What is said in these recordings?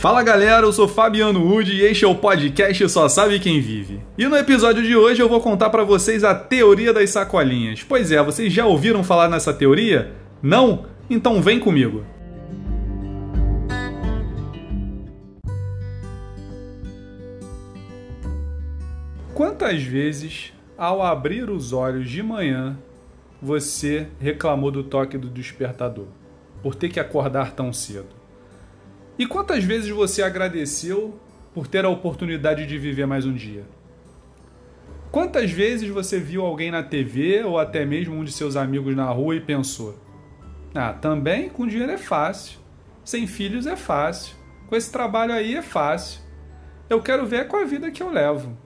Fala galera, eu sou Fabiano Udi e este é o podcast Só Sabe Quem Vive. E no episódio de hoje eu vou contar pra vocês a teoria das sacolinhas. Pois é, vocês já ouviram falar nessa teoria? Não? Então vem comigo. Quantas vezes, ao abrir os olhos de manhã, você reclamou do toque do despertador, por ter que acordar tão cedo? E quantas vezes você agradeceu por ter a oportunidade de viver mais um dia? Quantas vezes você viu alguém na TV ou até mesmo um de seus amigos na rua e pensou: ah, também com dinheiro é fácil, sem filhos é fácil, com esse trabalho aí é fácil, eu quero ver qual a vida que eu levo.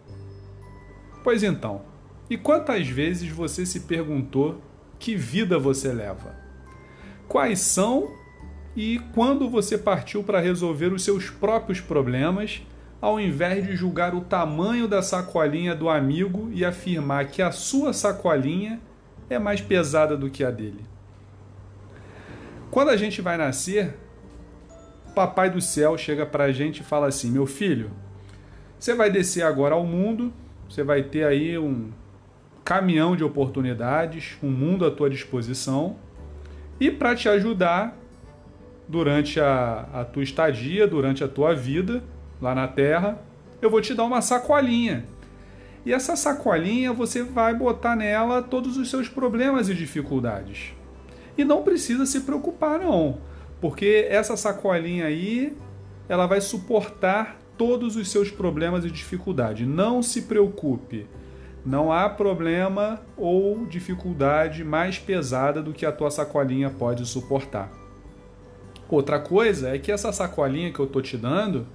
Pois então, e quantas vezes você se perguntou que vida você leva? Quais são... E quando você partiu para resolver os seus próprios problemas, ao invés de julgar o tamanho da sacolinha do amigo e afirmar que a sua sacolinha é mais pesada do que a dele? Quando a gente vai nascer, Papai do Céu chega para a gente e fala assim: meu filho, você vai descer agora ao mundo, você vai ter aí um caminhão de oportunidades, um mundo à tua disposição, e para te ajudar... durante a tua estadia, durante a tua vida lá na Terra, eu vou te dar uma sacolinha. E essa sacolinha você vai botar nela todos os seus problemas e dificuldades. E não precisa se preocupar não, porque essa sacolinha aí, ela vai suportar todos os seus problemas e dificuldades. Não se preocupe, não há problema ou dificuldade mais pesada do que a tua sacolinha pode suportar. Outra coisa é que essa sacolinha que eu tô te dando,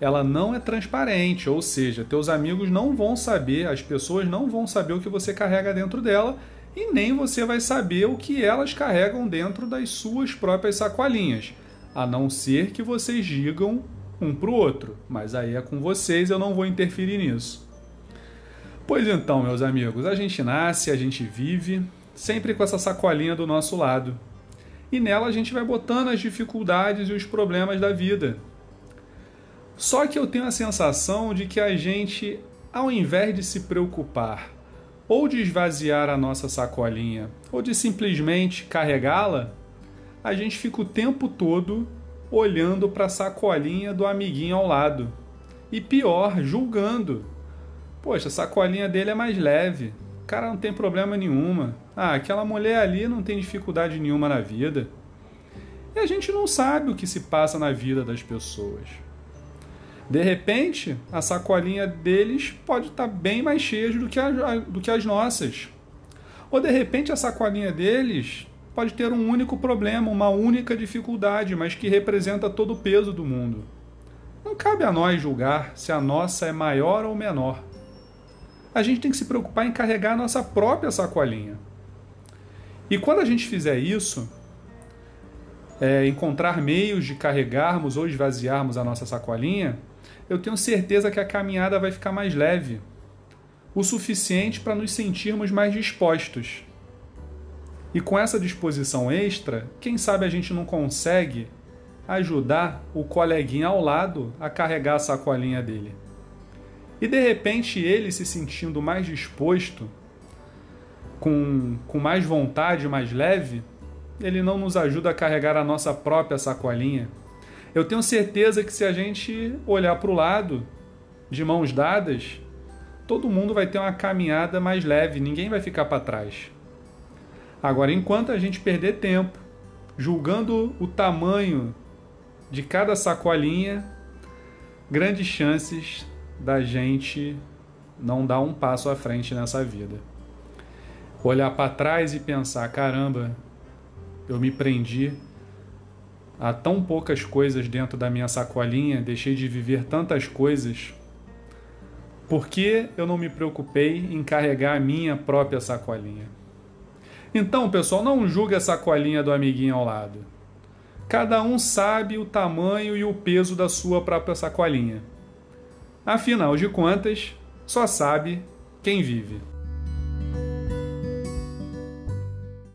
ela não é transparente, ou seja, teus amigos não vão saber, as pessoas não vão saber o que você carrega dentro dela e nem você vai saber o que elas carregam dentro das suas próprias sacolinhas, a não ser que vocês digam um pro outro, mas aí é com vocês, eu não vou interferir nisso. Pois então, meus amigos, a gente nasce, a gente vive, sempre com essa sacolinha do nosso lado. E nela a gente vai botando as dificuldades e os problemas da vida. Só que eu tenho a sensação de que a gente, ao invés de se preocupar ou de esvaziar a nossa sacolinha ou de simplesmente carregá-la, a gente fica o tempo todo olhando para a sacolinha do amiguinho ao lado. E pior, julgando. Poxa, a sacolinha dele é mais leve. Cara, não tem problema nenhuma. Ah, aquela mulher ali não tem dificuldade nenhuma na vida. E a gente não sabe o que se passa na vida das pessoas. De repente, a sacolinha deles pode estar bem mais cheia do que as nossas. Ou de repente a sacolinha deles pode ter um único problema, uma única dificuldade, mas que representa todo o peso do mundo. Não cabe a nós julgar se a nossa é maior ou menor. A gente tem que se preocupar em carregar a nossa própria sacolinha. E quando a gente fizer isso, encontrar meios de carregarmos ou esvaziarmos a nossa sacolinha, eu tenho certeza que a caminhada vai ficar mais leve, o suficiente para nos sentirmos mais dispostos. E com essa disposição extra, quem sabe a gente não consegue ajudar o coleguinha ao lado a carregar a sacolinha dele. E de repente ele se sentindo mais disposto, com mais vontade, mais leve, ele não nos ajuda a carregar a nossa própria sacolinha. Eu tenho certeza que se a gente olhar para o lado, de mãos dadas, todo mundo vai ter uma caminhada mais leve, ninguém vai ficar para trás. Agora, enquanto a gente perder tempo, julgando o tamanho de cada sacolinha, grandes chances... da gente não dar um passo à frente nessa vida. Olhar para trás e pensar: caramba, eu me prendi a tão poucas coisas dentro da minha sacolinha, deixei de viver tantas coisas, por que eu não me preocupei em carregar a minha própria sacolinha? Então, pessoal, não julgue a sacolinha do amiguinho ao lado. Cada um sabe o tamanho e o peso da sua própria sacolinha. Afinal de contas, só sabe quem vive.